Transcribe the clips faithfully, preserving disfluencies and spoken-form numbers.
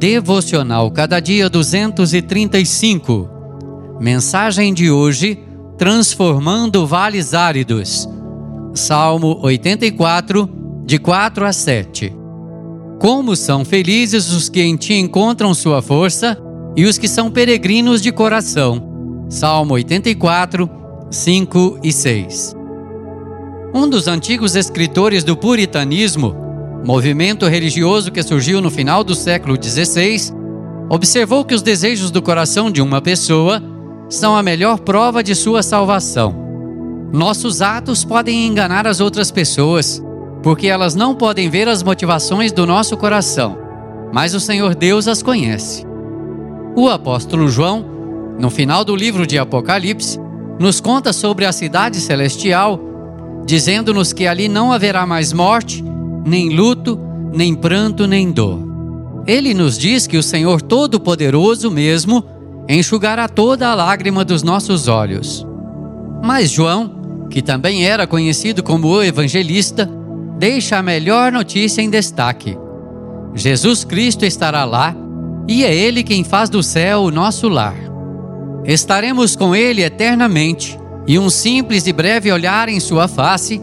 Devocional Cada Dia duzentos e trinta e cinco. Mensagem de hoje: Transformando Vales Áridos. Salmo oitenta e quatro, de quatro a sete. Como são felizes os que em ti encontram sua força e os que são peregrinos de coração. Salmo oitenta e quatro, cinco e seis. Um dos antigos escritores do puritanismo, movimento religioso que surgiu no final do século dezesseis, observou que os desejos do coração de uma pessoa são a melhor prova de sua salvação. Nossos atos podem enganar as outras pessoas, porque elas não podem ver as motivações do nosso coração, mas o Senhor Deus as conhece. O apóstolo João, no final do livro de Apocalipse, nos conta sobre a cidade celestial, dizendo-nos que ali não haverá mais morte, nem luto, nem pranto, nem dor. Ele nos diz que o Senhor Todo-Poderoso mesmo enxugará toda a lágrima dos nossos olhos. Mas João, que também era conhecido como o Evangelista, deixa a melhor notícia em destaque. Jesus Cristo estará lá, e é Ele quem faz do céu o nosso lar. Estaremos com Ele eternamente, e um simples e breve olhar em sua face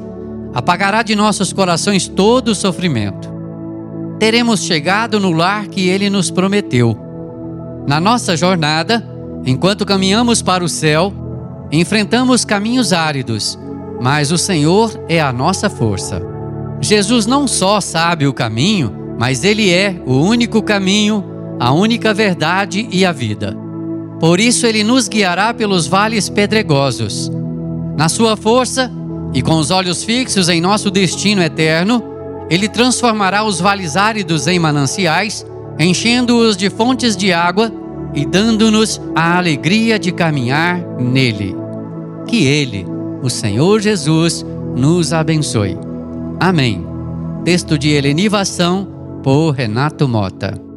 apagará de nossos corações todo o sofrimento. Teremos chegado no lar que Ele nos prometeu. Na nossa jornada, enquanto caminhamos para o céu, enfrentamos caminhos áridos, mas o Senhor é a nossa força. Jesus não só sabe o caminho, mas Ele é o único caminho, a única verdade e a vida. Por isso Ele nos guiará pelos vales pedregosos. Na sua força e com os olhos fixos em nosso destino eterno, Ele transformará os vales áridos em mananciais, enchendo-os de fontes de água e dando-nos a alegria de caminhar nele. Que Ele, o Senhor Jesus, nos abençoe. Amém. Texto de Helenivação por Renato Mota.